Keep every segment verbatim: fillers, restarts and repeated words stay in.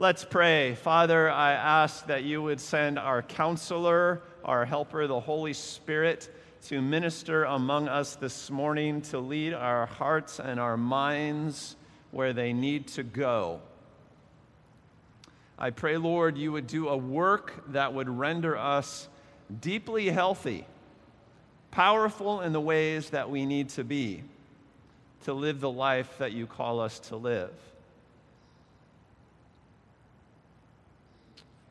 Let's pray. Father, I ask that you would send our counselor, our helper, the Holy Spirit, to minister among us this morning, to lead our hearts and our minds where they need to go. I pray, Lord, you would do a work that would render us deeply healthy, powerful in the ways that we need to be, to live the life that you call us to live.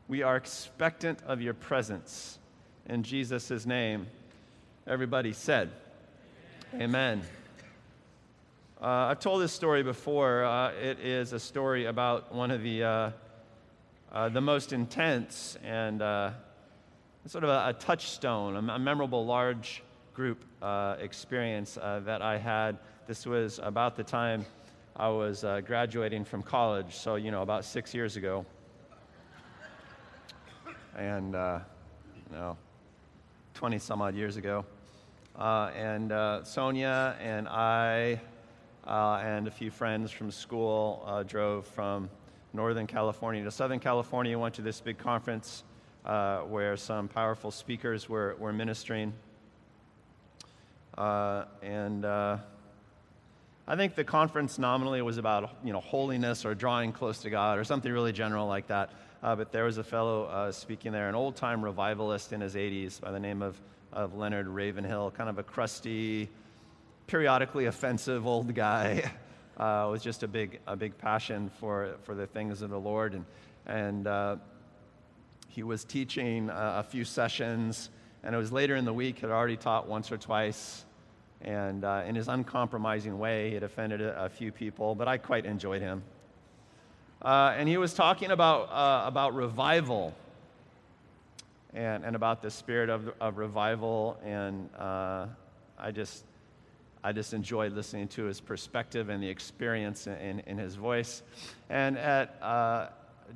We are expectant of your presence. In Jesus' name, everybody said, amen. amen. Uh, I've told this story before. Uh, it is a story about one of the uh, uh, the most intense and uh, sort of a, a touchstone, a, a memorable large group uh, experience uh, that I had. This was about the time I was uh, graduating from college, so, you know, about six years ago. And, uh, you know, twenty-some-odd years ago. Uh, and uh, Sonia and I uh, and a few friends from school uh, drove from Northern California to Southern California, went to this big conference uh, where some powerful speakers were, were ministering. Uh, and uh, I think the conference nominally was about, you know, holiness or drawing close to God or something really general like that. Uh, but there was a fellow uh, speaking there, an old-time revivalist in his eighties by the name of, of Leonard Ravenhill, kind of a crusty, periodically offensive old guy uh, with just a big a big passion for for the things of the Lord. And, and uh, he was teaching uh, a few sessions, and it was later in the week. Had already taught once or twice, and uh, in his uncompromising way, he had offended a, a few people, but I quite enjoyed him. Uh, and he was talking about uh, about revival and, and about the spirit of, of revival, and uh, I just I just enjoyed listening to his perspective and the experience in, in, in his voice. And at uh,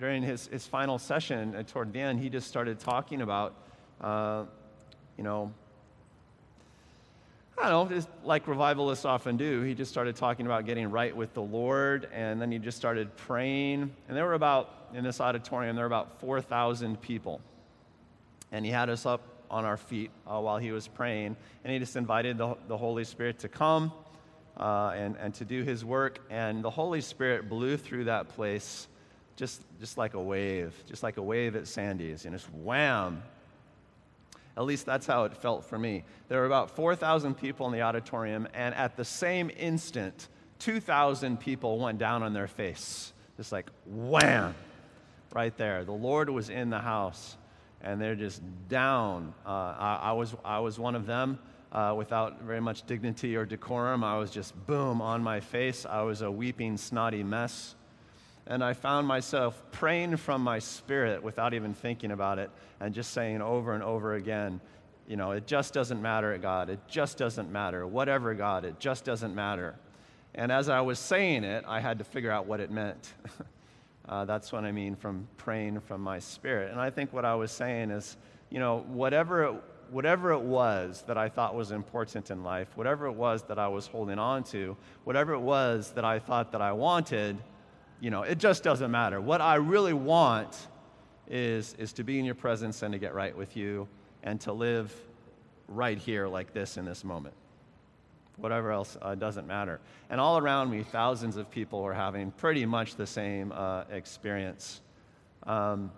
during his, his final session, uh, toward the end, he just started talking about uh, you know I don't know, just like revivalists often do, he just started talking about getting right with the Lord, and then he just started praying. And there were about, in this auditorium, there were about four thousand people. And he had us up on our feet uh, while he was praying, and he just invited the, the Holy Spirit to come uh, and, and to do his work. And the Holy Spirit blew through that place just, just like a wave, just like a wave at Sandy's, and just wham! At least that's how it felt for me. There were about four thousand people in the auditorium, and at the same instant, two thousand people went down on their face. Just like, wham, right there. The Lord was in the house, and they're just down. Uh, I, I was I was one of them uh, without very much dignity or decorum. I was just, boom, on my face. I was a weeping, snotty mess. And I found myself praying from my spirit without even thinking about it and just saying over and over again, you know, it just doesn't matter, God. It just doesn't matter. Whatever, God, it just doesn't matter. And as I was saying it, I had to figure out what it meant. uh, that's what I mean from praying from my spirit. And I think what I was saying is, you know, whatever it, whatever it was that I thought was important in life, whatever it was that I was holding on to, whatever it was that I thought that I wanted, you know, it just doesn't matter. What I really want is, is to be in your presence and to get right with you and to live right here like this in this moment. Whatever else uh, doesn't matter. And all around me, thousands of people were having pretty much the same uh, experience. Um,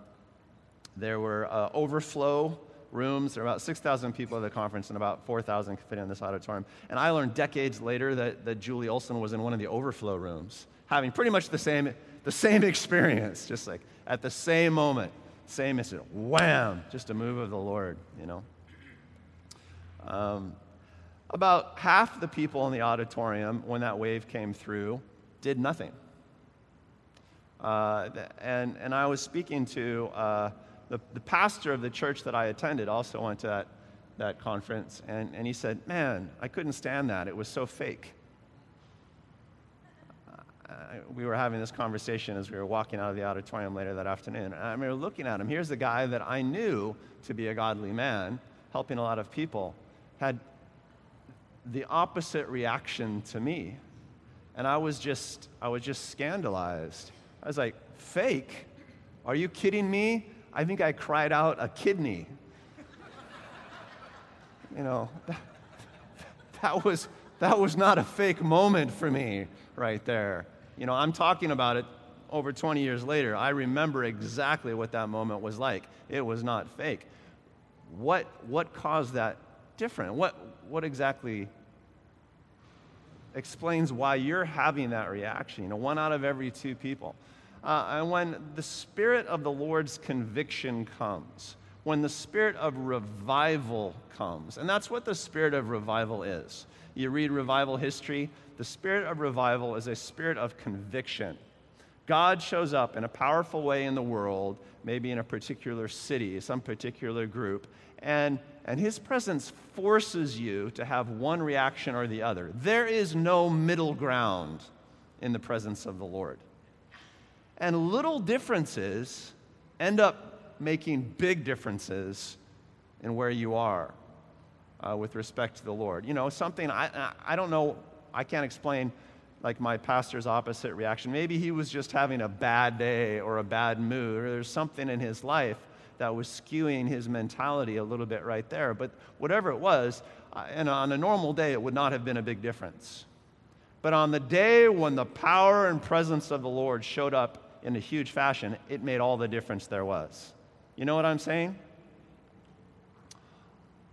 there were uh, overflow rooms. There were about six thousand people at the conference and about four thousand could fit in this auditorium. And I learned decades later that, that Julie Olson was in one of the overflow rooms, having pretty much the same the same experience, just like at the same moment, same instant, wham, just a move of the Lord, you know. Um, about half the people in the auditorium, when that wave came through, did nothing. Uh, and, and I was speaking to uh, the, the pastor of the church that I attended, also went to that, that conference, and, and he said, man, I couldn't stand that. It was so fake. We were having this conversation as we were walking out of the auditorium later that afternoon. And I remember looking at him. Here's the guy that I knew to be a godly man, helping a lot of people, had the opposite reaction to me. And I was just, I was just scandalized. I was like, fake? Are you kidding me? I think I cried out a kidney. You know, that, that was that was not a fake moment for me right there. You know, I'm talking about it over twenty years later. I remember exactly what that moment was like. It was not fake. What what caused that difference? What what exactly explains why you're having that reaction? You know, one out of every two people. Uh, and when the Spirit of the Lord's conviction comes, when the Spirit of revival comes, and that's what the Spirit of revival is. You read revival history, the Spirit of revival is a spirit of conviction. God shows up in a powerful way in the world, maybe in a particular city, some particular group, and, and his presence forces you to have one reaction or the other. There is no middle ground in the presence of the Lord. And little differences end up making big differences in where you are uh, with respect to the Lord. You know, something I I don't know, I can't explain, like my pastor's opposite reaction. Maybe he was just having a bad day or a bad mood, or there's something in his life that was skewing his mentality a little bit right there. But whatever it was, and on a normal day, it would not have been a big difference. But on the day when the power and presence of the Lord showed up in a huge fashion, it made all the difference there was. You know what I'm saying?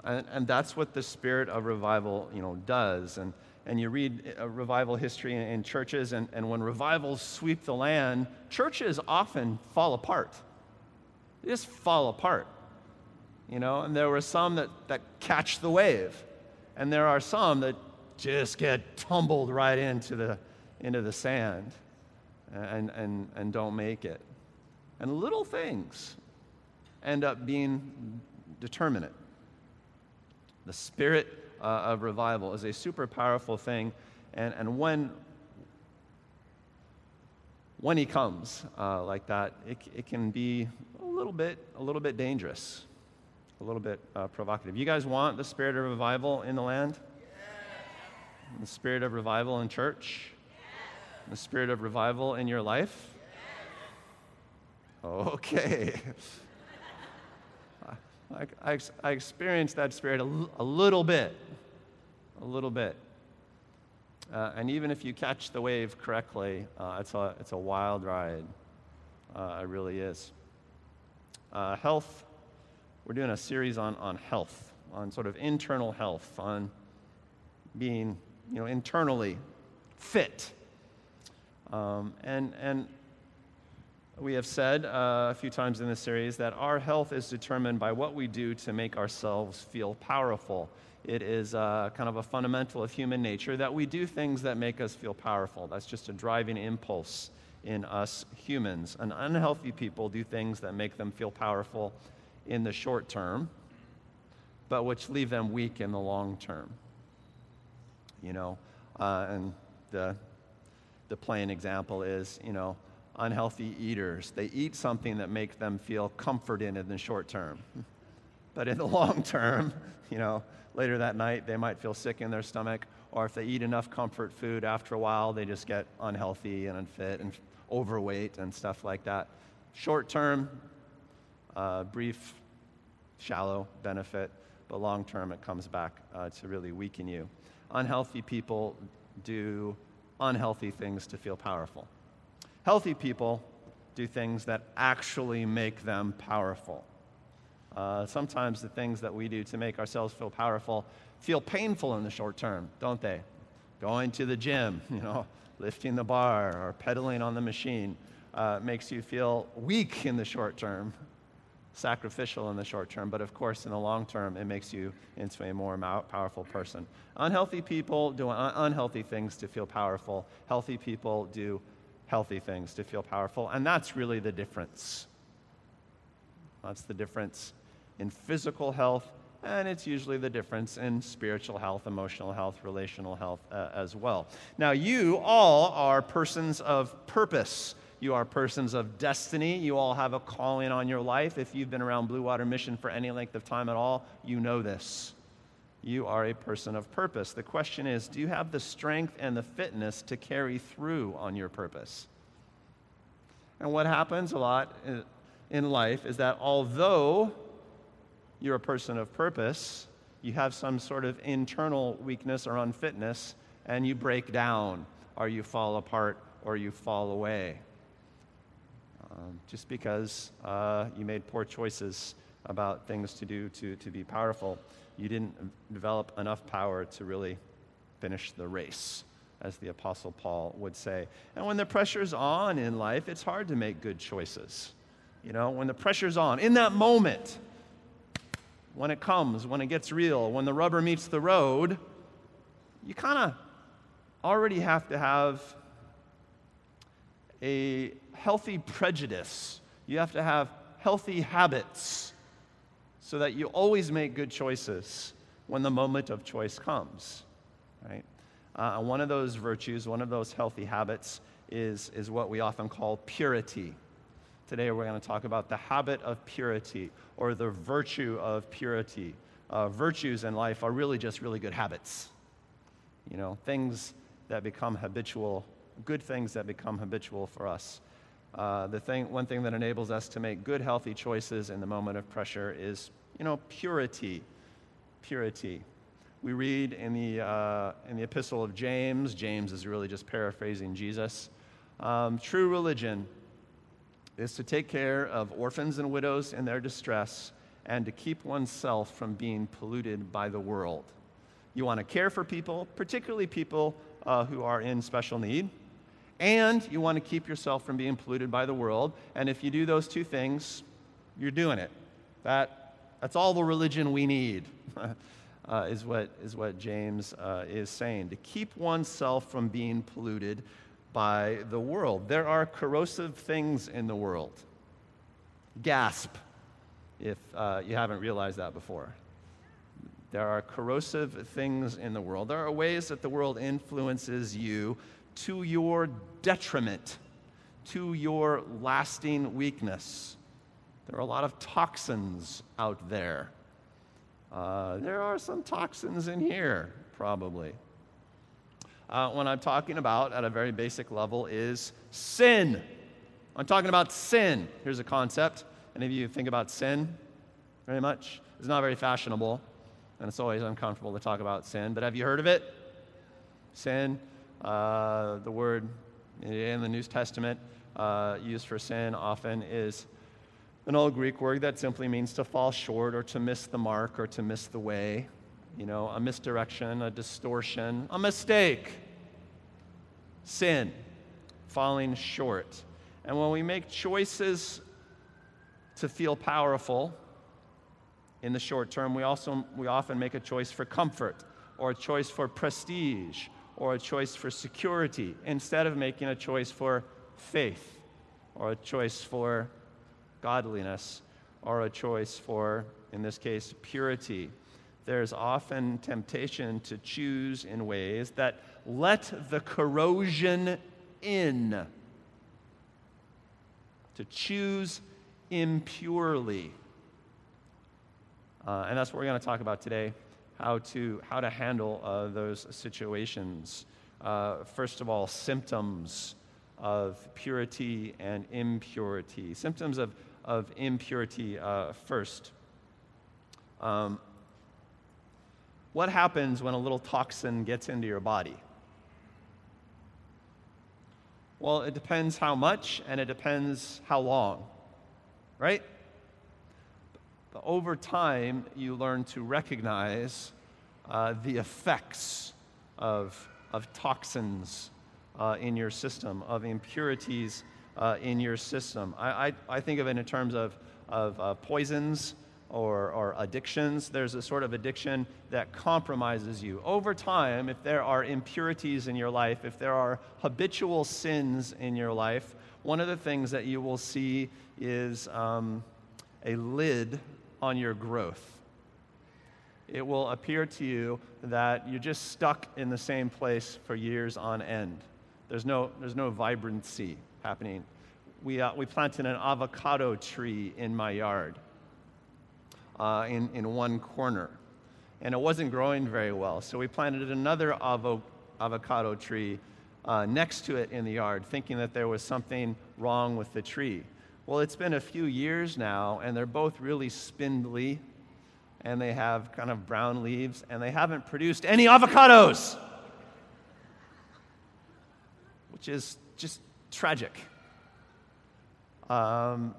And, and that's what the spirit of revival, you know, does. And and you read uh, revival history in, in churches, and, and when revivals sweep the land, churches often fall apart. They just fall apart, you know. And there were some that, that catch the wave, and there are some that just get tumbled right into the into the sand and, and, and don't make it. And little things end up being determinate. The spirit uh, of revival is a super powerful thing, and, and when when he comes uh, like that, it, it can be a little bit a little bit dangerous, a little bit uh, provocative. You guys want the spirit of revival in the land? The spirit of revival in church? Yes. The spirit of revival in your life? Yes. Okay. I, I, I experienced that spirit a, a little bit, a little bit. Uh, and even if you catch the wave correctly, uh, it's a it's a wild ride. Uh, it really is. Uh, health. We're doing a series on on health, on sort of internal health, on being, you know, internally fit. Um, and and we have said uh, a few times in this series that our health is determined by what we do to make ourselves feel powerful. It is uh, kind of a fundamental of human nature that we do things that make us feel powerful. That's just a driving impulse in us humans. And unhealthy people do things that make them feel powerful in the short term, but which leave them weak in the long term. You know, uh, and the the plain example is, you know, unhealthy eaters. They eat something that makes them feel comforted in the short term. But in the long term, you know, later that night, they might feel sick in their stomach. Or if they eat enough comfort food, after a while, they just get unhealthy and unfit and overweight and stuff like that. Short term, uh, brief, shallow benefit. But long term, it comes back uh, to really weaken you. Unhealthy people do unhealthy things to feel powerful. Healthy people do things that actually make them powerful. Uh, sometimes the things that we do to make ourselves feel powerful feel painful in the short term, don't they? Going to the gym, you know, lifting the bar or pedaling on the machine uh, makes you feel weak in the short term, sacrificial in the short term, but of course in the long term it makes you into a more powerful person. Unhealthy people do un- unhealthy things to feel powerful. Healthy people do healthy things to feel powerful, and that's really the difference. That's the difference in physical health, and it's usually the difference in spiritual health, emotional health, relational health uh, as well. Now, you all are persons of purpose. You are persons of destiny. You all have a calling on your life. If you've been around Blue Water Mission for any length of time at all, you know this. You are a person of purpose. The question is, do you have the strength and the fitness to carry through on your purpose? And what happens a lot in life is that although you're a person of purpose, you have some sort of internal weakness or unfitness, and you break down, or you fall apart, or you fall away. Um, just because uh, you made poor choices about things to do to, to be powerful, you didn't develop enough power to really finish the race, as the Apostle Paul would say. And when the pressure's on in life, it's hard to make good choices. You know, when the pressure's on, in that moment, when it comes, when it gets real, when the rubber meets the road, you kind of already have to have a healthy prejudice. You have to have healthy habits so that you always make good choices when the moment of choice comes, right? Uh, one of those virtues, one of those healthy habits is, is what we often call purity. Today we're going to talk about the habit of purity or the virtue of purity. Uh, virtues in life are really just really good habits. You know, things that become habitual, good things that become habitual for us. Uh, the thing, one thing that enables us to make good, healthy choices in the moment of pressure is, you know, purity. Purity. We read in the uh, in the Epistle of James. James is really just paraphrasing Jesus. Um, true religion is to take care of orphans and widows in their distress, and to keep oneself from being polluted by the world. You want to care for people, particularly people uh, who are in special need. And you want to keep yourself from being polluted by the world. And if you do those two things, you're doing it. That, that's all the religion we need, uh, is what, is what James uh, is saying. To keep oneself from being polluted by the world. There are corrosive things in the world. Gasp, if uh, you haven't realized that before. There are corrosive things in the world. There are ways that the world influences you to your detriment, to your lasting weakness. There are a lot of toxins out there. Uh, there are some toxins in here, probably. Uh, what I'm talking about at a very basic level is sin. I'm talking about sin. Here's a concept. Any of you think about sin very much? It's not very fashionable, and it's always uncomfortable to talk about sin, but have you heard of it? Sin. Uh, the word in the New Testament uh, used for sin often is an old Greek word that simply means to fall short or to miss the mark or to miss the way. You know, a misdirection, a distortion, a mistake. Sin, falling short. And when we make choices to feel powerful in the short term, we also we often make a choice for comfort or a choice for prestige, or a choice for security, instead of making a choice for faith, or a choice for godliness, or a choice for, in this case, purity. There's often temptation to choose in ways that let the corrosion in, to choose impurely. Uh, and that's what we're going to talk about today. How to how to handle uh, those situations. Uh, first of all, symptoms of purity and impurity. Symptoms of of impurity uh, first. Um, what happens when a little toxin gets into your body? Well, it depends how much, and it depends how long, right? Over time, you learn to recognize uh, the effects of, of toxins uh, in your system, of impurities uh, in your system. I, I, I think of it in terms of, of uh, poisons or, or addictions. There's a sort of addiction that compromises you. Over time, if there are impurities in your life, if there are habitual sins in your life, one of the things that you will see is um, a lid on your growth. It will appear to you that you're just stuck in the same place for years on end. There's no there's no vibrancy happening. We uh, we planted an avocado tree in my yard, uh, in in one corner, and it wasn't growing very well. So we planted another avo- avocado tree uh, next to it in the yard, thinking that there was something wrong with the tree. Well, it's been a few years now, and they're both really spindly, and they have kind of brown leaves, and they haven't produced any avocados, which is just tragic. Um,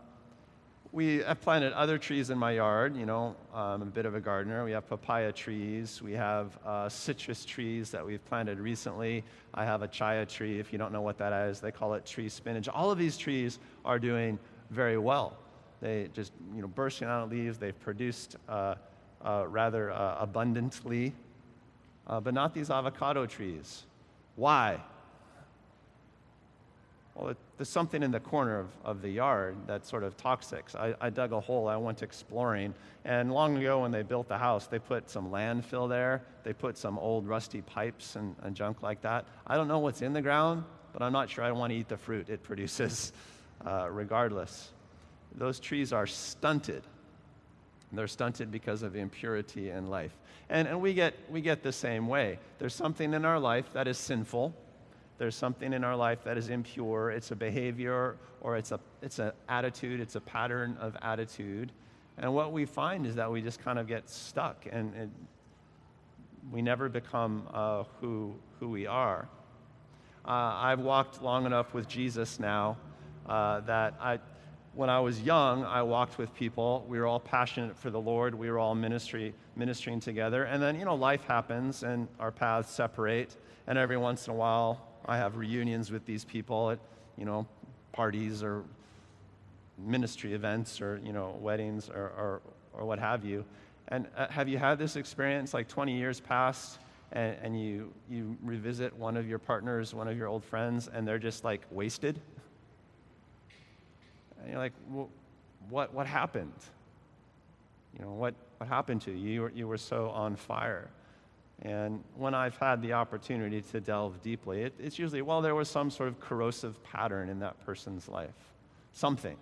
we have planted other trees in my yard. You know, I'm a bit of a gardener. We have papaya trees. We have uh, citrus trees that we've planted recently. I have a chaya tree. If you don't know what that is, they call it tree spinach. All of these trees are doing very well. They just, you know, bursting out of leaves. They've produced uh, uh, rather uh, abundantly, uh, but not these avocado trees. Why? Well, it, there's something in the corner of, of the yard that's sort of toxic. So I, I dug a hole. I went exploring. And long ago when they built the house, they put some landfill there. They put some old rusty pipes and, and junk like that. I don't know what's in the ground, but I'm not sure I want to eat the fruit it produces uh, regardless. Those trees are stunted. They're stunted because of impurity in life. And, and we get, we get the same way. There's something in our life that is sinful. There's something in our life that is impure. It's a behavior, or it's a it's an attitude. It's a pattern of attitude. And what we find is that we just kind of get stuck, and, and we never become uh, who who we are. Uh, I've walked long enough with Jesus now uh, that I, when I was young, I walked with people. We were all passionate for the Lord. We were all ministry ministering together. And then, you know, life happens, and our paths separate. And every once in a while, I have reunions with these people at, you know, parties or ministry events or, you know, weddings or or, or what have you. And uh, have you had this experience, like twenty years past, and, and you you revisit one of your partners, one of your old friends, and they're just like wasted? And you're like, well, what what happened? You know, what, what happened to you? You were, you were so on fire. And when I've had the opportunity to delve deeply, it, it's usually, well, there was some sort of corrosive pattern in that person's life. Something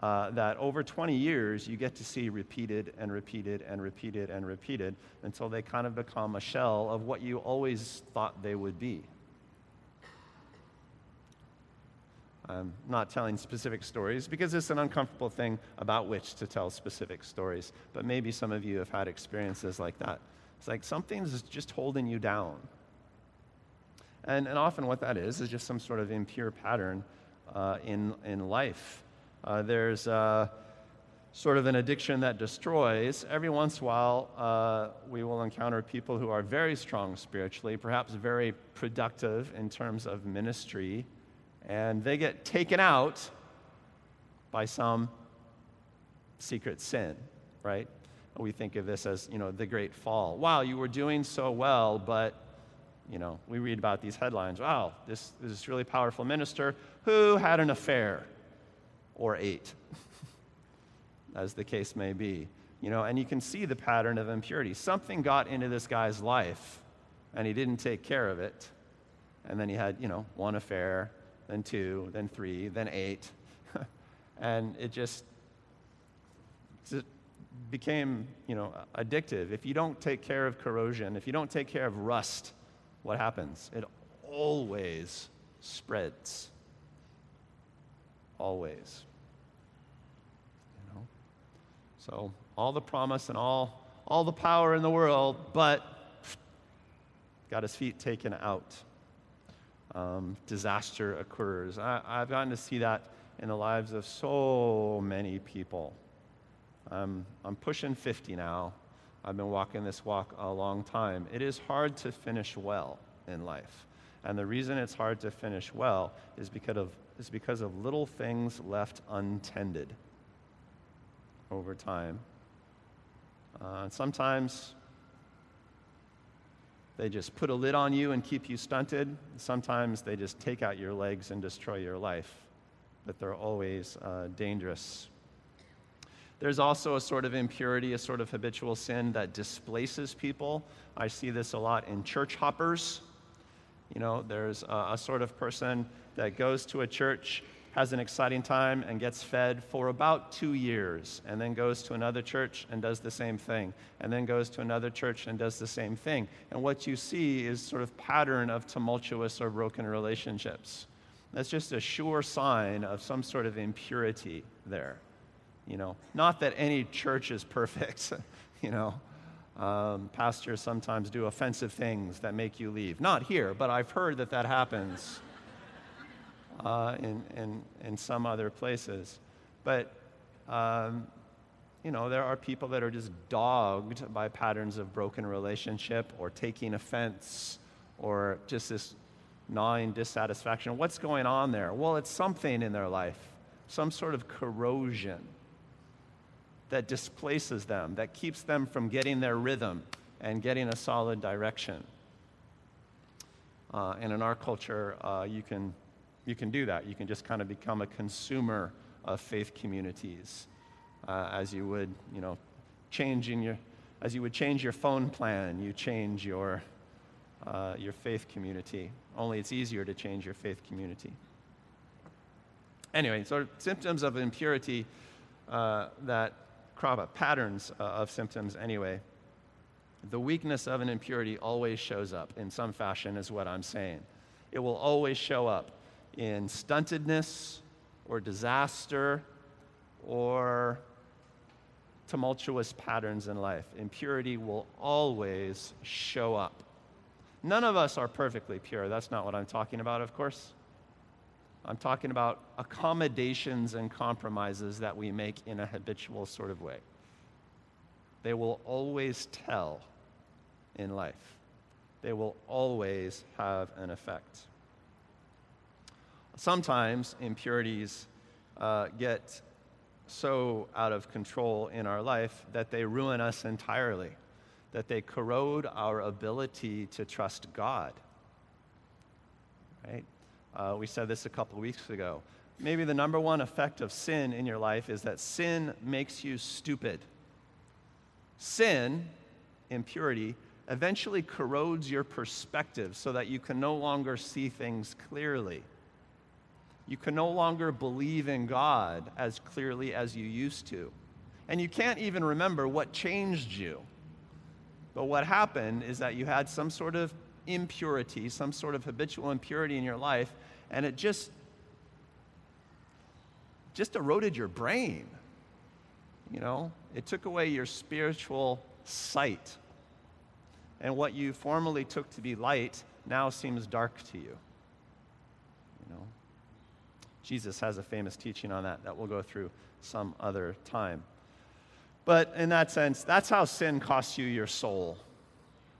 uh, that over twenty years you get to see repeated and repeated and repeated and repeated until they kind of become a shell of what you always thought they would be. I'm not telling specific stories because it's an uncomfortable thing about which to tell specific stories. But maybe some of you have had experiences like that. It's like something's just holding you down. And and often what that is is just some sort of impure pattern uh, in, in life. Uh, there's uh, sort of an addiction that destroys. Every once in a while, uh, we will encounter people who are very strong spiritually, perhaps very productive in terms of ministry, and they get taken out by some secret sin, right? We think of this as, you know, the great fall. Wow, you were doing so well, but, you know, we read about these headlines. Wow, this, this really powerful minister who had an affair or ate, as the case may be. You know, and you can see the pattern of impurity. Something got into this guy's life, and he didn't take care of it. And then he had, you know, one affair, then two, then three, then eight. And it just... just became, you know, addictive. If you don't take care of corrosion, if you don't take care of rust, what happens? It always spreads. Always. You know? So all the promise and all all the power in the world, but got his feet taken out. Um, disaster occurs. I, I've gotten to see that in the lives of so many people. Um, I'm pushing fifty now. I've been walking this walk a long time. It is hard to finish well in life. And the reason it's hard to finish well is because of, is because of little things left untended over time. Uh, sometimes they just put a lid on you and keep you stunted. Sometimes they just take out your legs and destroy your life. But they're always uh, dangerous. There's also a sort of impurity, a sort of habitual sin that displaces people. I see this a lot in church hoppers. You know, there's a, a sort of person that goes to a church, has an exciting time, and gets fed for about two years, and then goes to another church and does the same thing, and then goes to another church and does the same thing. And what you see is sort of pattern of tumultuous or broken relationships. That's just a sure sign of some sort of impurity there. You know, not that any church is perfect, you know. Um, pastors sometimes do offensive things that make you leave. Not here, but I've heard that that happens uh, in, in, in some other places. But, um, you know, there are people that are just dogged by patterns of broken relationship or taking offense or just this gnawing dissatisfaction. What's going on there? Well, it's something in their life, some sort of corrosion that displaces them, that keeps them from getting their rhythm and getting a solid direction. Uh, and in our culture, uh, you can you can do that. You can just kind of become a consumer of faith communities, uh, as you would, you know, changing your as you would change your phone plan, you change your uh, your faith community. Only it's easier to change your faith community. Anyway, so symptoms of impurity uh, that crop up, patterns uh, of symptoms anyway. The weakness of an impurity always shows up in some fashion is what I'm saying. It will always show up in stuntedness or disaster or tumultuous patterns in life. Impurity will always show up. None of us are perfectly pure. That's not what I'm talking about, of course. I'm talking about accommodations and compromises that we make in a habitual sort of way. They will always tell in life. They will always have an effect. Sometimes impurities uh, get so out of control in our life that they ruin us entirely, that they corrode our ability to trust God, right? Uh, we said this a couple of weeks ago. Maybe the number one effect of sin in your life is that sin makes you stupid. Sin, impurity, eventually corrodes your perspective so that you can no longer see things clearly. You can no longer believe in God as clearly as you used to. And you can't even remember what changed you. But what happened is that you had some sort of impurity, some sort of habitual impurity in your life, and it just, just eroded your brain. You know, it took away your spiritual sight. And what you formerly took to be light now seems dark to you. You know, Jesus has a famous teaching on that that we'll go through some other time. But in that sense, that's how sin costs you your soul.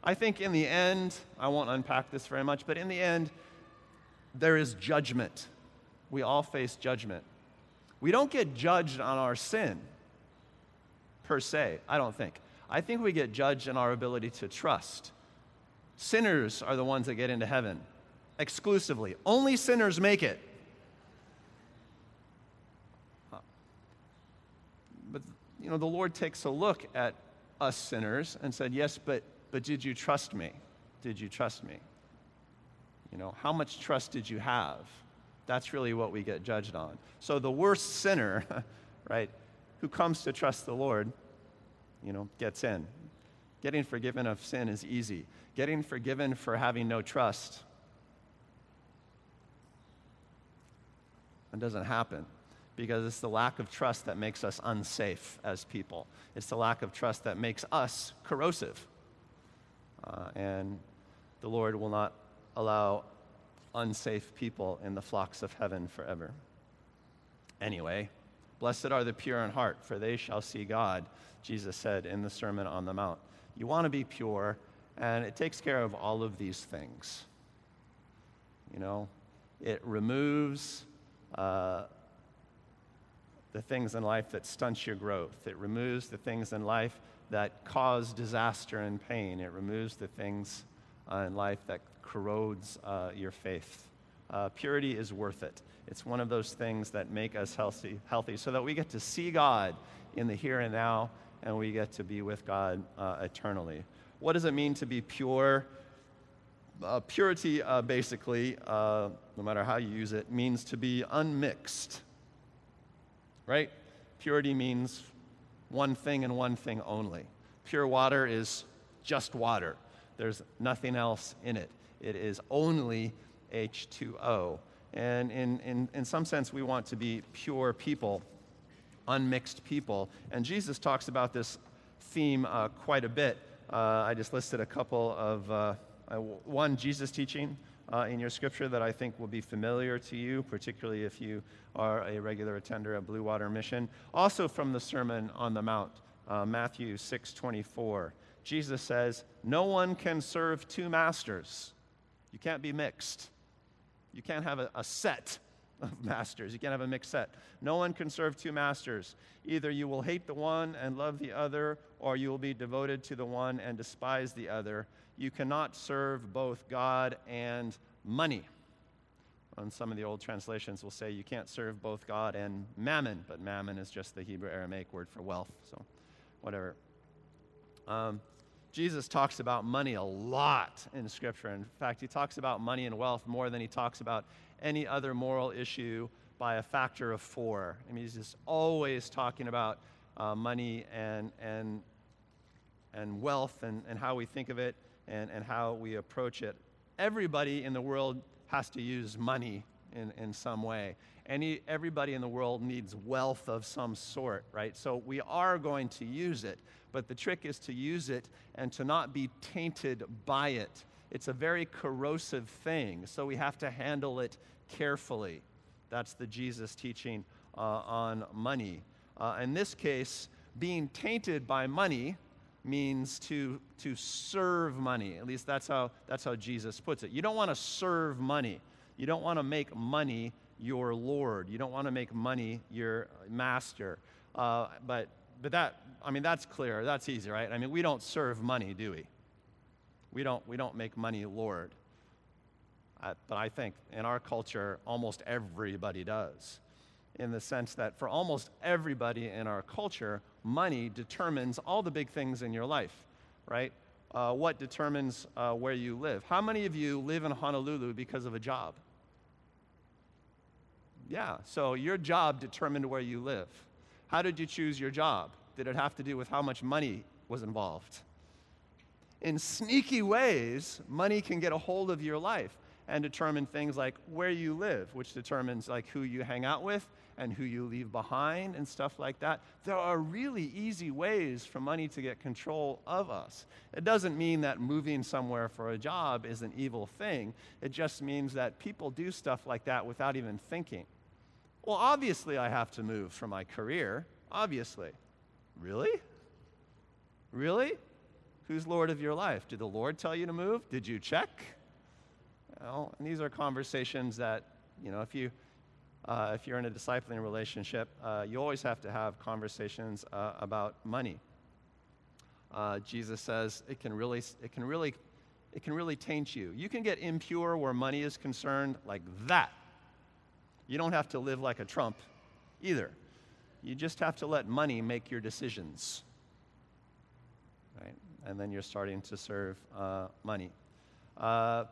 I think in the end, I won't unpack this very much, but in the end, there is judgment. We all face judgment. We don't get judged on our sin, per se, I don't think. I think we get judged on our ability to trust. Sinners are the ones that get into heaven, exclusively. Only sinners make it. But, you know, the Lord takes a look at us sinners and said, yes, but But did you trust me? Did you trust me? You know, how much trust did you have? That's really what we get judged on. So the worst sinner, right, who comes to trust the Lord, you know, gets in. Getting forgiven of sin is easy. Getting forgiven for having no trust, that doesn't happen. Because it's the lack of trust that makes us unsafe as people. It's the lack of trust that makes us corrosive. Uh, and the Lord will not allow unsafe people in the flocks of heaven forever. Anyway, blessed are the pure in heart, for they shall see God, Jesus said in the Sermon on the Mount. You want to be pure, and it takes care of all of these things. You know, it removes uh, the things in life that stunt your growth. It removes the things in life that cause disaster and pain. It removes the things uh, in life that corrodes uh, your faith. Uh, purity is worth it. It's one of those things that make us healthy, healthy so that we get to see God in the here and now, and we get to be with God uh, eternally. What does it mean to be pure? Uh, purity, uh, basically, uh, no matter how you use it, means to be unmixed, right? Purity means one thing and one thing only. Pure water is just water. There's nothing else in it. It is only H two O. And in, in, in some sense, we want to be pure people, unmixed people. And Jesus talks about this theme uh, quite a bit. Uh, I just listed a couple of, uh, one Jesus teaching uh, in your scripture that I think will be familiar to you, particularly if you are a regular attender at Blue Water Mission. Also from the Sermon on the Mount, uh, Matthew six twenty-four, Jesus says, "No one can serve two masters." You can't be mixed. You can't have a, a set of masters. You can't have a mixed set. "No one can serve two masters. Either you will hate the one and love the other, or you will be devoted to the one and despise the other. You cannot serve both God and money." And some of the old translations will say you can't serve both God and mammon, but mammon is just the Hebrew Aramaic word for wealth, so whatever. Um, Jesus talks about money a lot in Scripture. In fact, he talks about money and wealth more than he talks about any other moral issue by a factor of four. I mean, he's just always talking about uh, money and and and wealth and, and how we think of it and, and how we approach it. Everybody in the world has to use money in, in some way. Any, everybody in the world needs wealth of some sort, right? So we are going to use it, but the trick is to use it and to not be tainted by it. It's a very corrosive thing, so we have to handle it carefully. That's the Jesus teaching uh, on money. Uh, in this case, being tainted by money means to to serve money. At least that's how that's how Jesus puts it. You don't want to serve money. You don't want to make money your Lord. You don't want to make money your master. Uh, but but that I mean that's clear. That's easy, right? I mean, we don't serve money, do we? We don't we don't make money Lord. I, but I think in our culture, almost everybody does, in the sense that for almost everybody in our culture, money determines all the big things in your life, right? Uh, what determines uh, where you live? How many of you live in Honolulu because of a job? Yeah, so your job determined where you live. How did you choose your job? Did it have to do with how much money was involved? In sneaky ways, money can get a hold of your life and determine things like where you live, which determines like who you hang out with and who you leave behind and stuff like that. There are really easy ways for money to get control of us. It doesn't mean that moving somewhere for a job is an evil thing. It just means that people do stuff like that without even thinking. Well, obviously I have to move for my career, obviously. Really? Really? Who's Lord of your life? Did the Lord tell you to move? Did you check? Well, and these are conversations that, you know, if you Uh, if you're in a discipling relationship, uh, you always have to have conversations uh, about money. Uh, Jesus says it can really, it can really, it can really taint you. You can get impure where money is concerned, like that. You don't have to live like a Trump, either. You just have to let money make your decisions, right? And then you're starting to serve uh, money. Uh,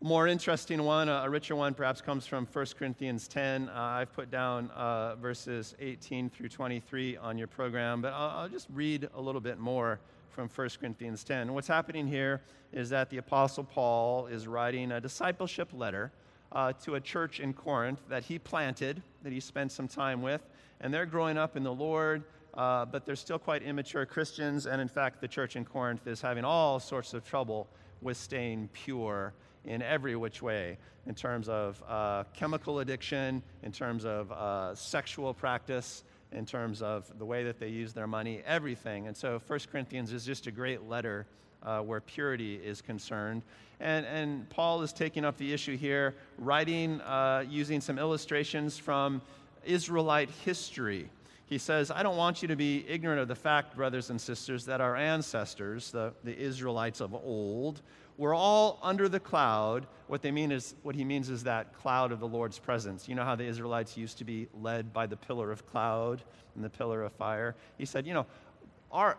More interesting one, a richer one, perhaps comes from First Corinthians ten. Uh, I've put down uh, verses eighteen through twenty-three on your program, but I'll, I'll just read a little bit more from First Corinthians ten. What's happening here is that the Apostle Paul is writing a discipleship letter uh, to a church in Corinth that he planted, that he spent some time with, and they're growing up in the Lord. Uh, but they're still quite immature Christians, and in fact, the church in Corinth is having all sorts of trouble with staying pure in every which way, in terms of uh, chemical addiction, in terms of uh, sexual practice, in terms of the way that they use their money, everything. And so First Corinthians is just a great letter uh, where purity is concerned. And, and Paul is taking up the issue here, writing, uh, using some illustrations from Israelite history. He says, "I don't want you to be ignorant of the fact, brothers and sisters, that our ancestors, the, the Israelites of old, were all under the cloud." What they mean is, what he means is that cloud of the Lord's presence. You know how the Israelites used to be led by the pillar of cloud and the pillar of fire? He said, you know, our,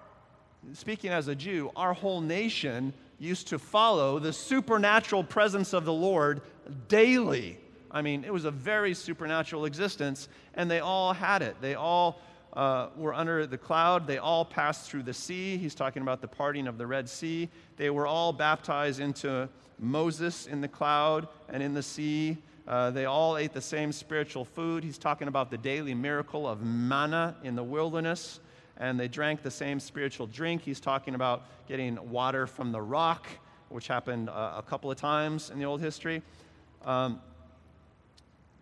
speaking as a Jew, our whole nation used to follow the supernatural presence of the Lord daily. I mean, it was a very supernatural existence, and they all had it. They all uh, were under the cloud. They all passed through the sea. He's talking about the parting of the Red Sea. They were all baptized into Moses in the cloud and in the sea. Uh, they all ate the same spiritual food. He's talking about the daily miracle of manna in the wilderness. And they drank the same spiritual drink. He's talking about getting water from the rock, which happened uh, a couple of times in the old history. Um,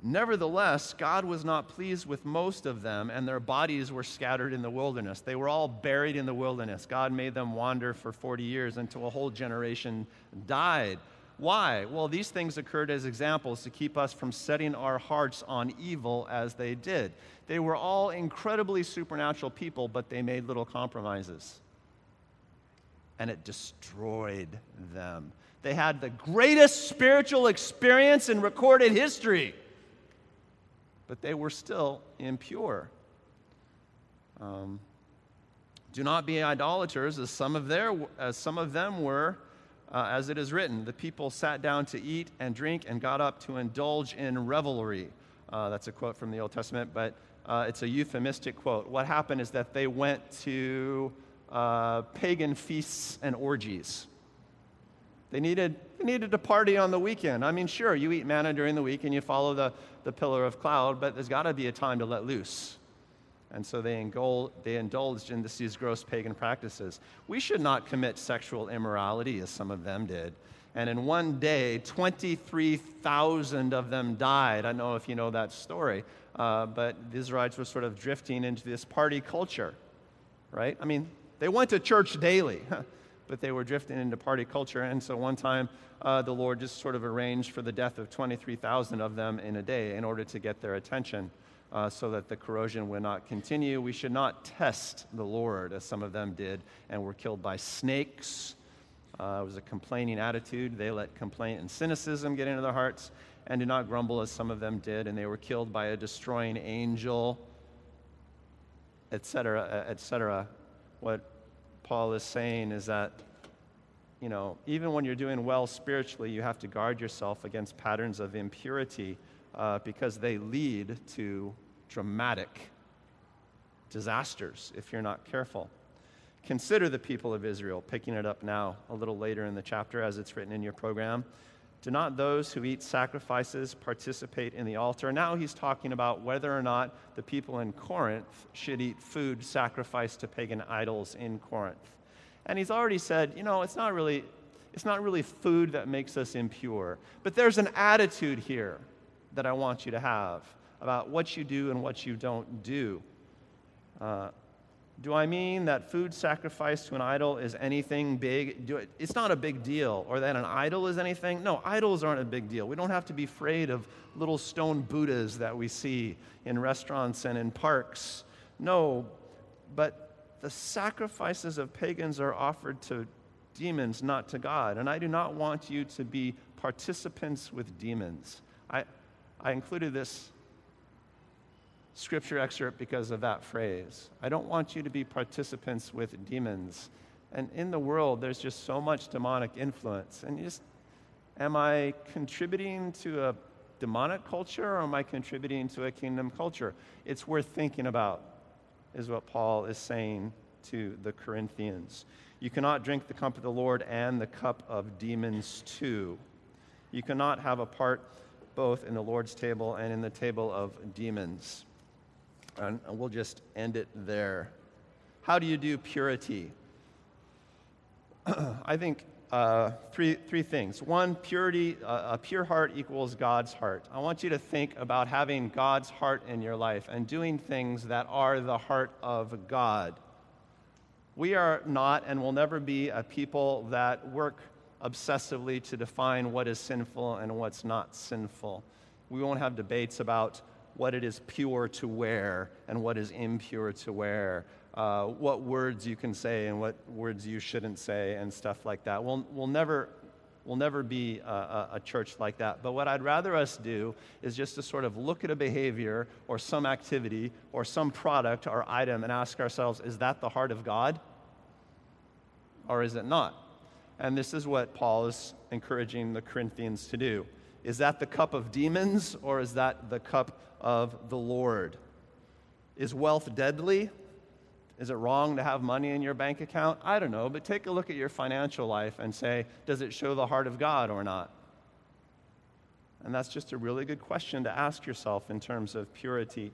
Nevertheless, God was not pleased with most of them, and their bodies were scattered in the wilderness. They were all buried in the wilderness. God made them wander for forty years until a whole generation died. Why? Well, these things occurred as examples to keep us from setting our hearts on evil as they did. They were all incredibly supernatural people, but they made little compromises. And it destroyed them. They had the greatest spiritual experience in recorded history, but they were still impure. Um, do not be idolaters, as some of their, as some of them were, uh, as it is written. The people sat down to eat and drink and got up to indulge in revelry. Uh, that's a quote from the Old Testament, but uh, it's a euphemistic quote. What happened is that they went to uh, pagan feasts and orgies. They needed, they needed to party on the weekend. I mean, sure, you eat manna during the week and you follow the, the pillar of cloud, but there's got to be a time to let loose. And so they, engol- they indulged in this, these gross pagan practices. We should not commit sexual immorality, as some of them did. And in one day, twenty-three thousand of them died. I don't know if you know that story, uh, but the Israelites were sort of drifting into this party culture, right? I mean, they went to church daily. But they were drifting into party culture, and so one time uh, the Lord just sort of arranged for the death of twenty-three thousand of them in a day in order to get their attention uh, so that the corrosion would not continue. We should not test the Lord, as some of them did, and were killed by snakes. Uh, it was a complaining attitude. They let complaint and cynicism get into their hearts, and did not grumble, as some of them did, and they were killed by a destroying angel, et cetera, et cetera. What Paul is saying is that, you know, even when you're doing well spiritually, you have to guard yourself against patterns of impurity uh, because they lead to dramatic disasters if you're not careful. Consider the people of Israel, picking it up now a little later in the chapter as it's written in your program. Do not those who eat sacrifices participate in the altar? Now he's talking about whether or not the people in Corinth should eat food sacrificed to pagan idols in Corinth. And he's already said, you know, it's not really, it's not really food that makes us impure. But there's an attitude here that I want you to have about what you do and what you don't do. Uh, Do I mean that food sacrificed to an idol is anything big? Do it, it's not a big deal. Or that an idol is anything? No, idols aren't a big deal. We don't have to be afraid of little stone Buddhas that we see in restaurants and in parks. No, but the sacrifices of pagans are offered to demons, not to God. And I do not want you to be participants with demons. I, I included this scripture excerpt because of that phrase. I don't want you to be participants with demons. And in the world, there's just so much demonic influence. And you just, am I contributing to a demonic culture, or am I contributing to a kingdom culture? It's worth thinking about, is what Paul is saying to the Corinthians. You cannot drink the cup of the Lord and the cup of demons too. You cannot have a part both in the Lord's table and in the table of demons. And we'll just end it there. How do you do purity? I think uh, three three things. One, purity, uh, a pure heart equals God's heart. I want you to think about having God's heart in your life and doing things that are the heart of God. We are not and will never be a people that work obsessively to define what is sinful and what's not sinful. We won't have debates about what it is pure to wear and what is impure to wear, uh, what words you can say and what words you shouldn't say and stuff like that. We'll, we'll never we'll never be a, a, a church like that. But what I'd rather us do is just to sort of look at a behavior or some activity or some product or item and ask ourselves, is that the heart of God or is it not? And this is what Paul is encouraging the Corinthians to do. Is that the cup of demons or is that the cup of the Lord? Is wealth deadly? Is it wrong to have money in your bank account? I don't know, but take a look at your financial life and say, does it show the heart of God or not? And that's just a really good question to ask yourself in terms of purity.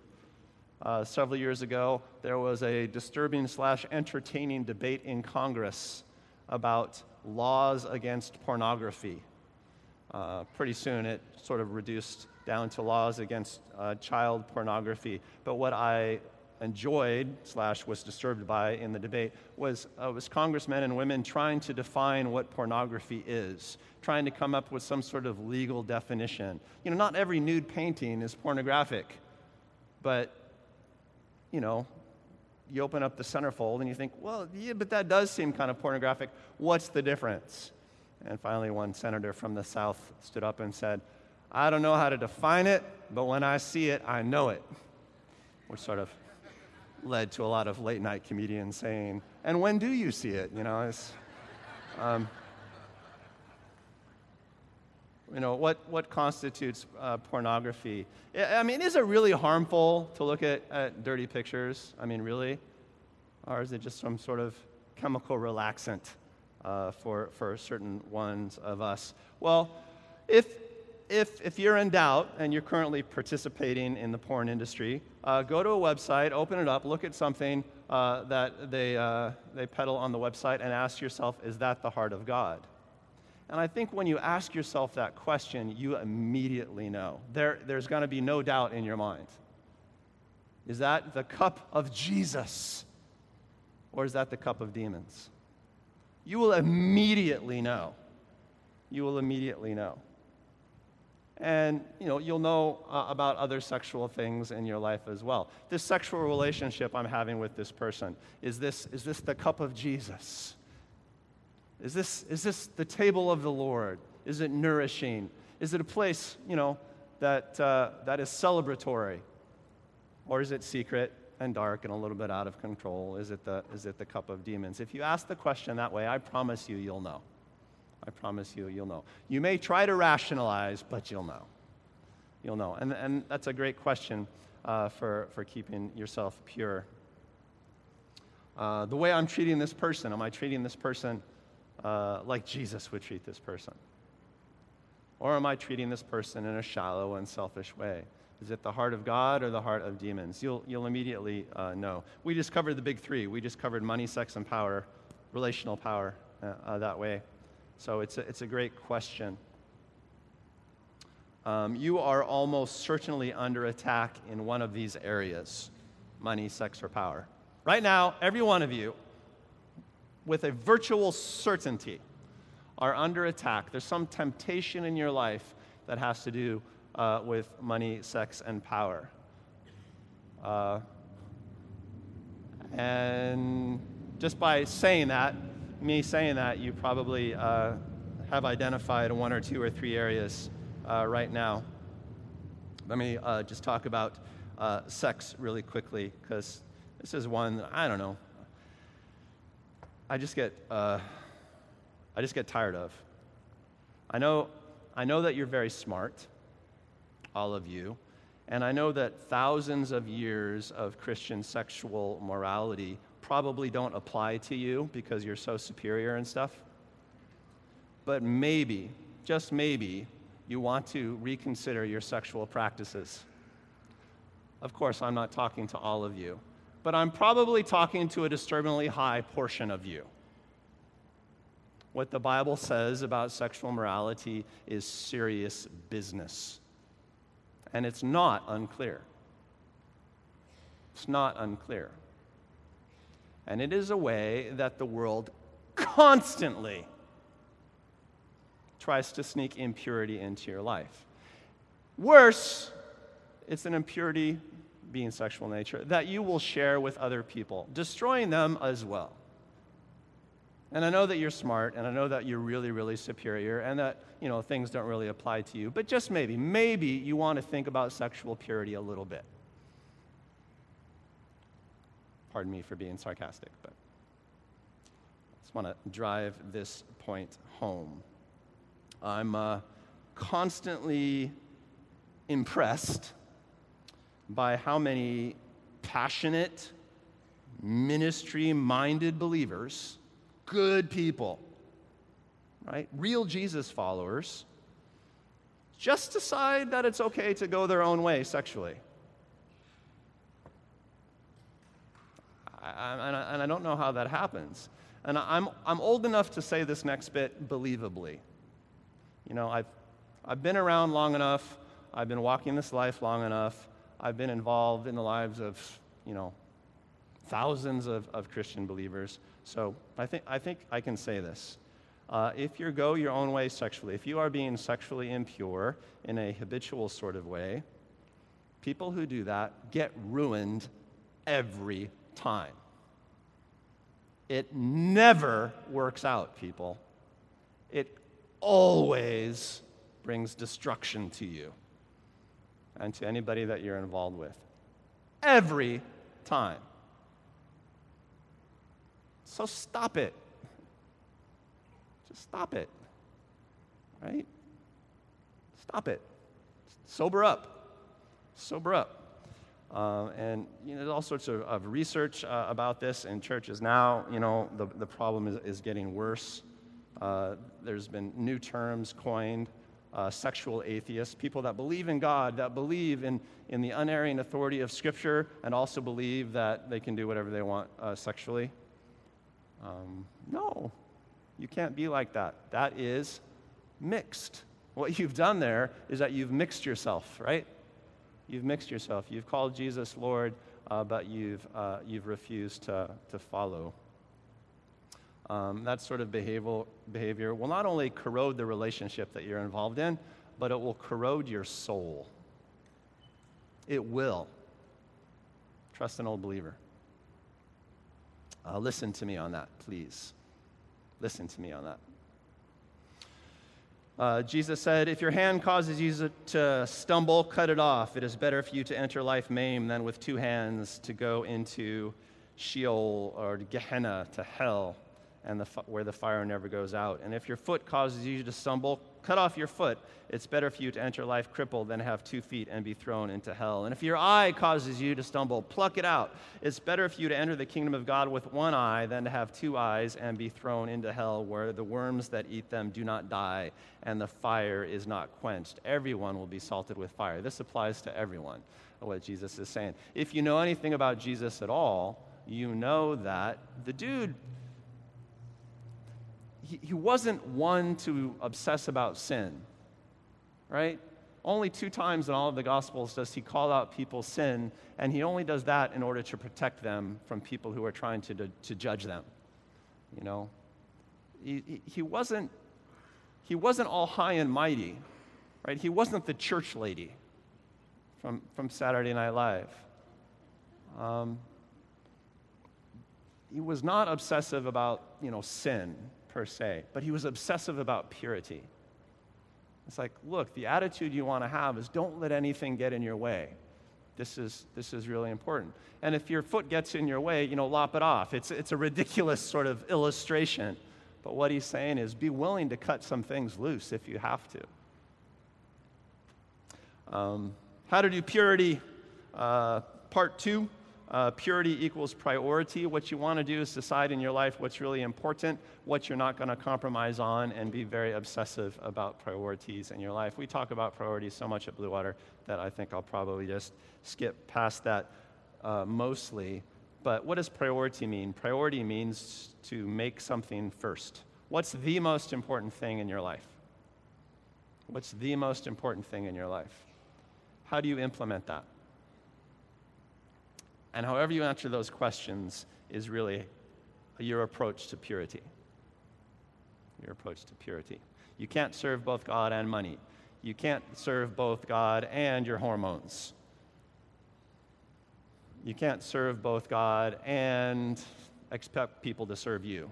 Uh, several years ago, there was a disturbing slash entertaining debate in Congress about laws against pornography. Uh, pretty soon it sort of reduced down to laws against uh, child pornography. But what I enjoyed slash was disturbed by in the debate was, uh, was congressmen and women trying to define what pornography is, trying to come up with some sort of legal definition. You know, not every nude painting is pornographic, but, you know, you open up the centerfold and you think, well, yeah, but that does seem kind of pornographic. What's the difference? And finally, one senator from the South stood up and said, I don't know how to define it, but when I see it, I know it. Which sort of led to a lot of late-night comedians saying, and when do you see it? You know, it's, um, you know, what, what constitutes uh, pornography? I mean, is it really harmful to look at, at dirty pictures? I mean, really? Or is it just some sort of chemical relaxant uh, for, for certain ones of us? Well, if... If, if you're in doubt and you're currently participating in the porn industry, uh, go to a website, open it up, look at something uh, that they, uh, they peddle on the website and ask yourself, is that the heart of God? And I think when you ask yourself that question, you immediately know. There, there's going to be no doubt in your mind. Is that the cup of Jesus? Or is that the cup of demons? You will immediately know. You will immediately know. And, you know, you'll know uh, about other sexual things in your life as well. This sexual relationship I'm having with this person, is this is this the cup of Jesus? Is this is this the table of the Lord? Is it nourishing? Is it a place, you know, that uh, that is celebratory? Or is it secret and dark and a little bit out of control? Is it the is it the cup of demons? If you ask the question that way, I promise you, you'll know. I promise you, you'll know. You may try to rationalize, but you'll know. You'll know. And, and that's a great question uh, for, for keeping yourself pure. Uh, the way I'm treating this person, am I treating this person uh, like Jesus would treat this person? Or am I treating this person in a shallow and selfish way? Is it the heart of God or the heart of demons? You'll, you'll immediately uh, know. We just covered the big three. We just covered money, sex, and power, relational power uh, uh, that way. So it's a, it's a great question. Um, you are almost certainly under attack in one of these areas, money, sex, or power. Right now, every one of you, with a virtual certainty, are under attack. There's some temptation in your life that has to do uh, with money, sex, and power. Uh, and just by saying that, me saying that, you probably uh, have identified one or two or three areas uh, right now. Let me uh, just talk about uh, sex really quickly, because this is one, I don't know, I just get uh, I just get tired of. I know I know that you're very smart, all of you, and I know that thousands of years of Christian sexual morality probably don't apply to you because you're so superior and stuff. But maybe, just maybe, you want to reconsider your sexual practices. Of course, I'm not talking to all of you, but I'm probably talking to a disturbingly high portion of you. What the Bible says about sexual morality is serious business. And it's not unclear. It's not unclear. And it is a way that the world constantly tries to sneak impurity into your life. Worse, it's an impurity, being sexual nature, that you will share with other people, destroying them as well. And I know that you're smart, and I know that you're really, really superior, and that, you know, things don't really apply to you. But just maybe, maybe you want to think about sexual purity a little bit. Pardon me for being sarcastic, but I just want to drive this point home. I'm uh, constantly impressed by how many passionate, ministry-minded believers, good people, right? Real Jesus followers just decide that it's okay to go their own way sexually. I, and, I, and I don't know how that happens. And I'm I'm old enough to say this next bit believably. You know, I've I've been around long enough. I've been walking this life long enough. I've been involved in the lives of, you know, thousands of, of Christian believers. So I think I think I can say this. Uh, if you go your own way sexually, if you are being sexually impure in a habitual sort of way, people who do that get ruined every time. It never works out, people. It always brings destruction to you and to anybody that you're involved with. Every time. So stop it. Just stop it. Right? Stop it. Sober up. Sober up. Uh, and you know, there's all sorts of, of research uh, about this in churches now. You know, the, the problem is, is getting worse. Uh, there's been new terms coined, uh, sexual atheists, people that believe in God, that believe in, in the unerring authority of Scripture, and also believe that they can do whatever they want uh, sexually. Um, no, you can't be like that. That is mixed. What you've done there is that you've mixed yourself, right? You've mixed yourself. You've called Jesus Lord, uh, but you've uh, you've refused to to follow. Um, that sort of behavioral behavior will not only corrode the relationship that you're involved in, but it will corrode your soul. It will. Trust an old believer. Uh, listen to me on that, please. Listen to me on that. Uh, Jesus said, if your hand causes you to stumble, cut it off. It is better for you to enter life maimed than with two hands to go into Sheol or Gehenna, to hell, and the, where the fire never goes out. And if your foot causes you to stumble, cut off your foot. It's better for you to enter life crippled than have two feet and be thrown into hell. And if your eye causes you to stumble, pluck it out. It's better for you to enter the kingdom of God with one eye than to have two eyes and be thrown into hell, where the worms that eat them do not die and the fire is not quenched. Everyone will be salted with fire. This applies to everyone, what Jesus is saying. If you know anything about Jesus at all, you know that the dude, he wasn't one to obsess about sin, right? Only two times in all of the Gospels does he call out people's sin, and he only does that in order to protect them from people who are trying to, to, to judge them, you know? He, he, wasn't, he wasn't all high and mighty, right? He wasn't the church lady from, from Saturday Night Live. Um, he was not obsessive about, you know, sin, per se, but he was obsessive about purity. It's like, look, the attitude you want to have is don't let anything get in your way. This is this is really important. And if your foot gets in your way, you know, lop it off. It's it's a ridiculous sort of illustration. But what he's saying is be willing to cut some things loose if you have to. Um, how to do purity, uh, part two. Uh, purity equals priority. What you want to do is decide in your life what's really important, what you're not going to compromise on, and be very obsessive about priorities in your life. We talk about priorities so much at Blue Water that I think I'll probably just skip past that uh, mostly. But what does priority mean? Priority means to make something first. What's the most important thing in your life? What's the most important thing in your life? How do you implement that? And however you answer those questions is really your approach to purity. Your approach to purity. You can't serve both God and money. You can't serve both God and your hormones. You can't serve both God and expect people to serve you.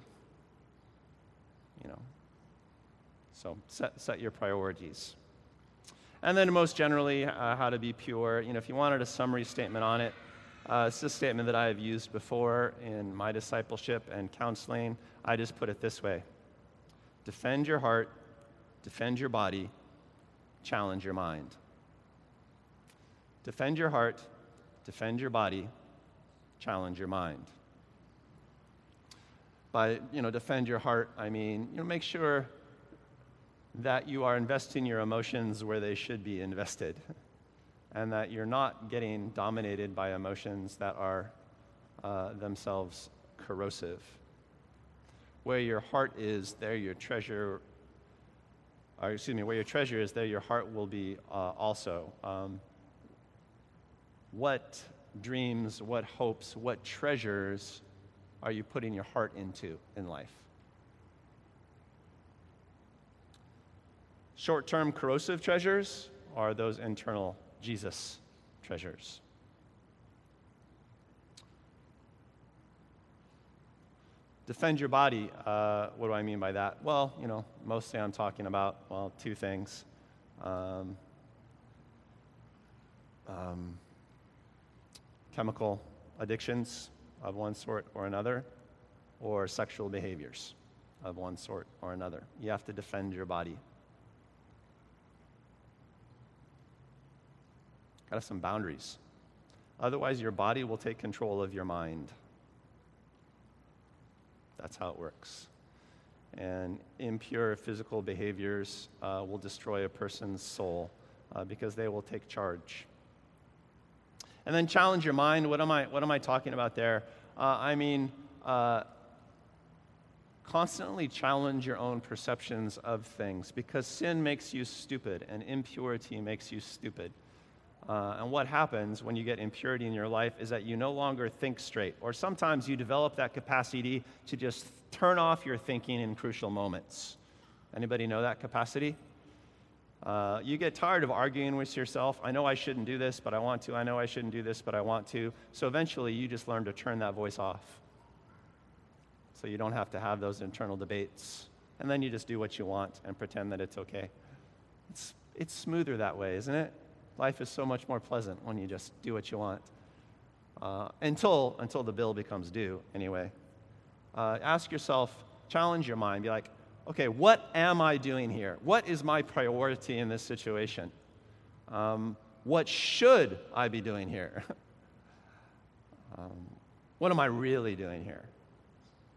You know. So set set your priorities. And then most generally, uh, how to be pure. You know, if you wanted a summary statement on it, Uh, it's a statement that I have used before in my discipleship and counseling. I just put it this way. Defend your heart, defend your body, challenge your mind. Defend your heart, defend your body, challenge your mind. By, you know, defend your heart, I mean, you know, make sure that you are investing your emotions where they should be invested, and that you're not getting dominated by emotions that are uh, themselves corrosive. Where your heart is, there your treasure, or excuse me, where your treasure is, there your heart will be uh, also. Um, what dreams, what hopes, what treasures are you putting your heart into in life? Short-term corrosive treasures are those internal Jesus treasures. Defend your body. Uh, what do I mean by that? Well, you know, mostly I'm talking about, well, two things. Um, um, chemical addictions of one sort or another, or sexual behaviors of one sort or another. You have to defend your body. Gotta have some boundaries. Otherwise, your body will take control of your mind. That's how it works. And impure physical behaviors uh, will destroy a person's soul uh, because they will take charge. And then challenge your mind. What am I, what am I talking about there? Uh, I mean, uh, constantly challenge your own perceptions of things, because sin makes you stupid and impurity makes you stupid. Uh, and what happens when you get impurity in your life is that you no longer think straight, or sometimes you develop that capacity to just turn off your thinking in crucial moments. Anybody know that capacity? Uh, you get tired of arguing with yourself. I know I shouldn't do this, but I want to. I know I shouldn't do this, but I want to. So eventually you just learn to turn that voice off, so you don't have to have those internal debates. And then you just do what you want and pretend that it's okay. It's, it's smoother that way, isn't it? Life is so much more pleasant when you just do what you want, uh, until until the bill becomes due, anyway. Uh, ask yourself, challenge your mind, be like, okay, what am I doing here? What is my priority in this situation? Um, what should I be doing here? um, what am I really doing here?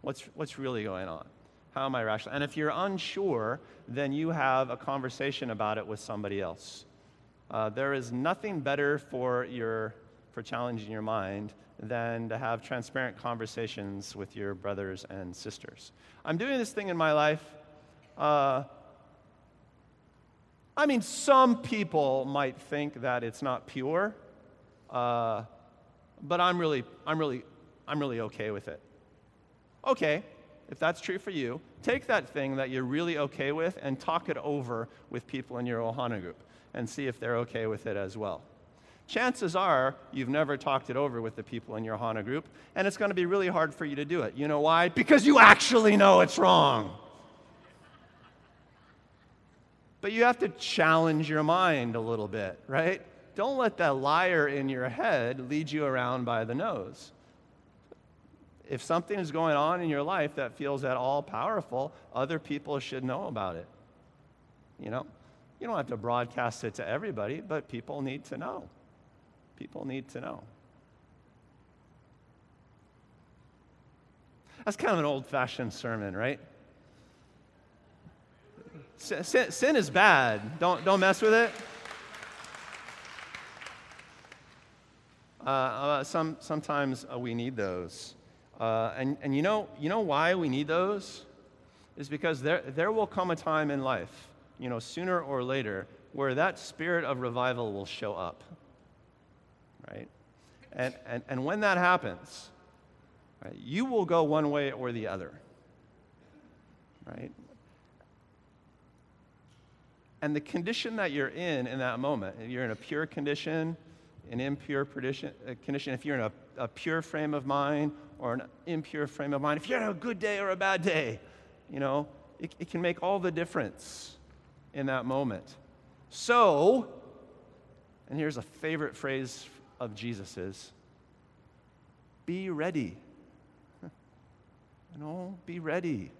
What's, what's really going on? How am I rational? And if you're unsure, then you have a conversation about it with somebody else. Uh, there is nothing better for your for challenging your mind than to have transparent conversations with your brothers and sisters. I'm doing this thing in my life. Uh, I mean, some people might think that it's not pure, uh, but I'm really, I'm really, I'm really okay with it. Okay. If that's true for you, take that thing that you're really okay with and talk it over with people in your Ohana group and see if they're okay with it as well. Chances are you've never talked it over with the people in your Ohana group, and it's going to be really hard for you to do it. You know why? Because you actually know it's wrong. But you have to challenge your mind a little bit, right? Don't let that liar in your head lead you around by the nose. If something is going on in your life that feels at all powerful, other people should know about it. You know, you don't have to broadcast it to everybody, but people need to know. People need to know. That's kind of an old-fashioned sermon, right? Sin, sin, sin is bad. Don't don't mess with it. Uh, uh, some sometimes uh, we need those. Uh, and and you know you know why we need those? Is because there there will come a time in life, you know, sooner or later, where that spirit of revival will show up, right? And and and when that happens, right, you will go one way or the other, right? And the condition that you're in in that moment, if you're in a pure condition, an impure condition, if you're in a, a pure frame of mind, or an impure frame of mind, if you're in a good day or a bad day, you know, it, it can make all the difference in that moment. So, and here's a favorite phrase of Jesus's, be ready. You know, be ready.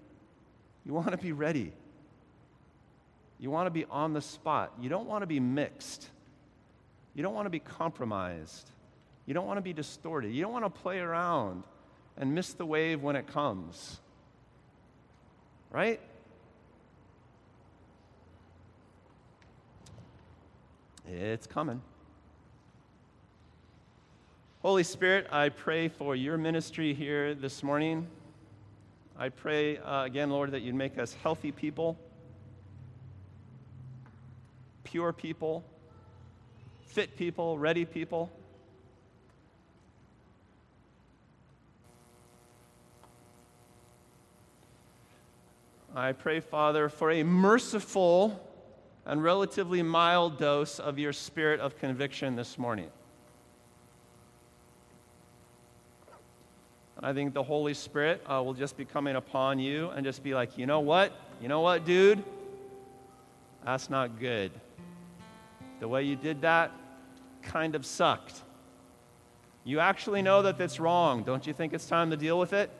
You want to be ready. You want to be on the spot. You don't want to be mixed. You don't want to be compromised. You don't want to be distorted. You don't want to play around and miss the wave when it comes, right? It's coming. Holy Spirit, I pray for your ministry here this morning. I pray, uh, again, Lord, that you'd make us healthy people, pure people, fit people, ready people. I pray, Father, for a merciful and relatively mild dose of your spirit of conviction this morning. I think the Holy Spirit uh, will just be coming upon you and just be like, you know what? You know what, dude? That's not good. The way you did that kind of sucked. You actually know that that's wrong. Don't you think it's time to deal with it?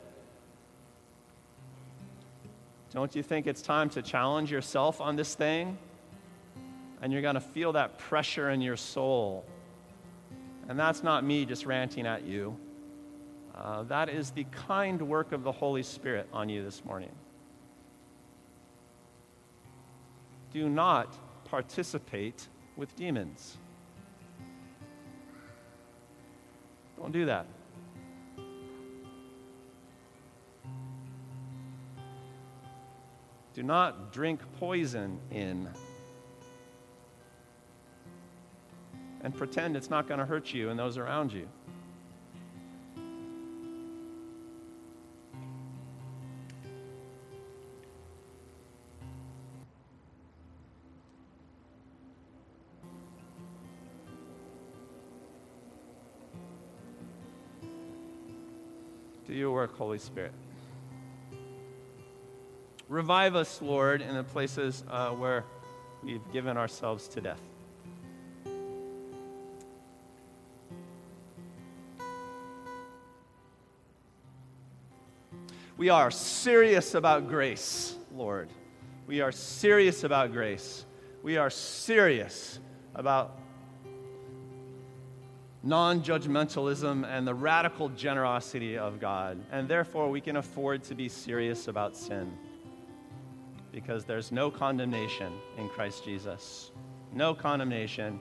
Don't you think it's time to challenge yourself on this thing? And you're going to feel that pressure in your soul. And that's not me just ranting at you. Uh, that is the kind work of the Holy Spirit on you this morning. Do not participate with demons. Don't do that. Do not drink poison in and pretend it's not going to hurt you and those around you. Do your work, Holy Spirit. Revive us, Lord, in the places uh, where we've given ourselves to death. We are serious about grace, Lord. We are serious about grace. We are serious about non-judgmentalism and the radical generosity of God. And therefore, we can afford to be serious about sin, because there's no condemnation in Christ Jesus. No condemnation.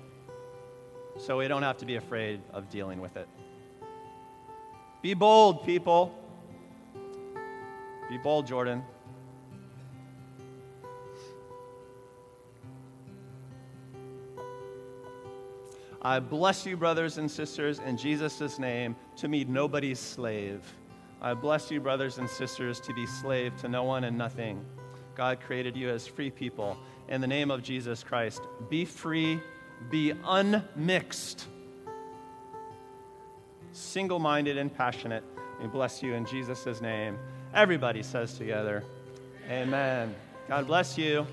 So we don't have to be afraid of dealing with it. Be bold, people. Be bold, Jordan. I bless you, brothers and sisters, in Jesus' name, to be nobody's slave. I bless you, brothers and sisters, to be slave to no one and nothing. God created you as free people. In the name of Jesus Christ, be free, be unmixed, single-minded and passionate. We bless you in Jesus' name. Everybody says together, amen. God bless you.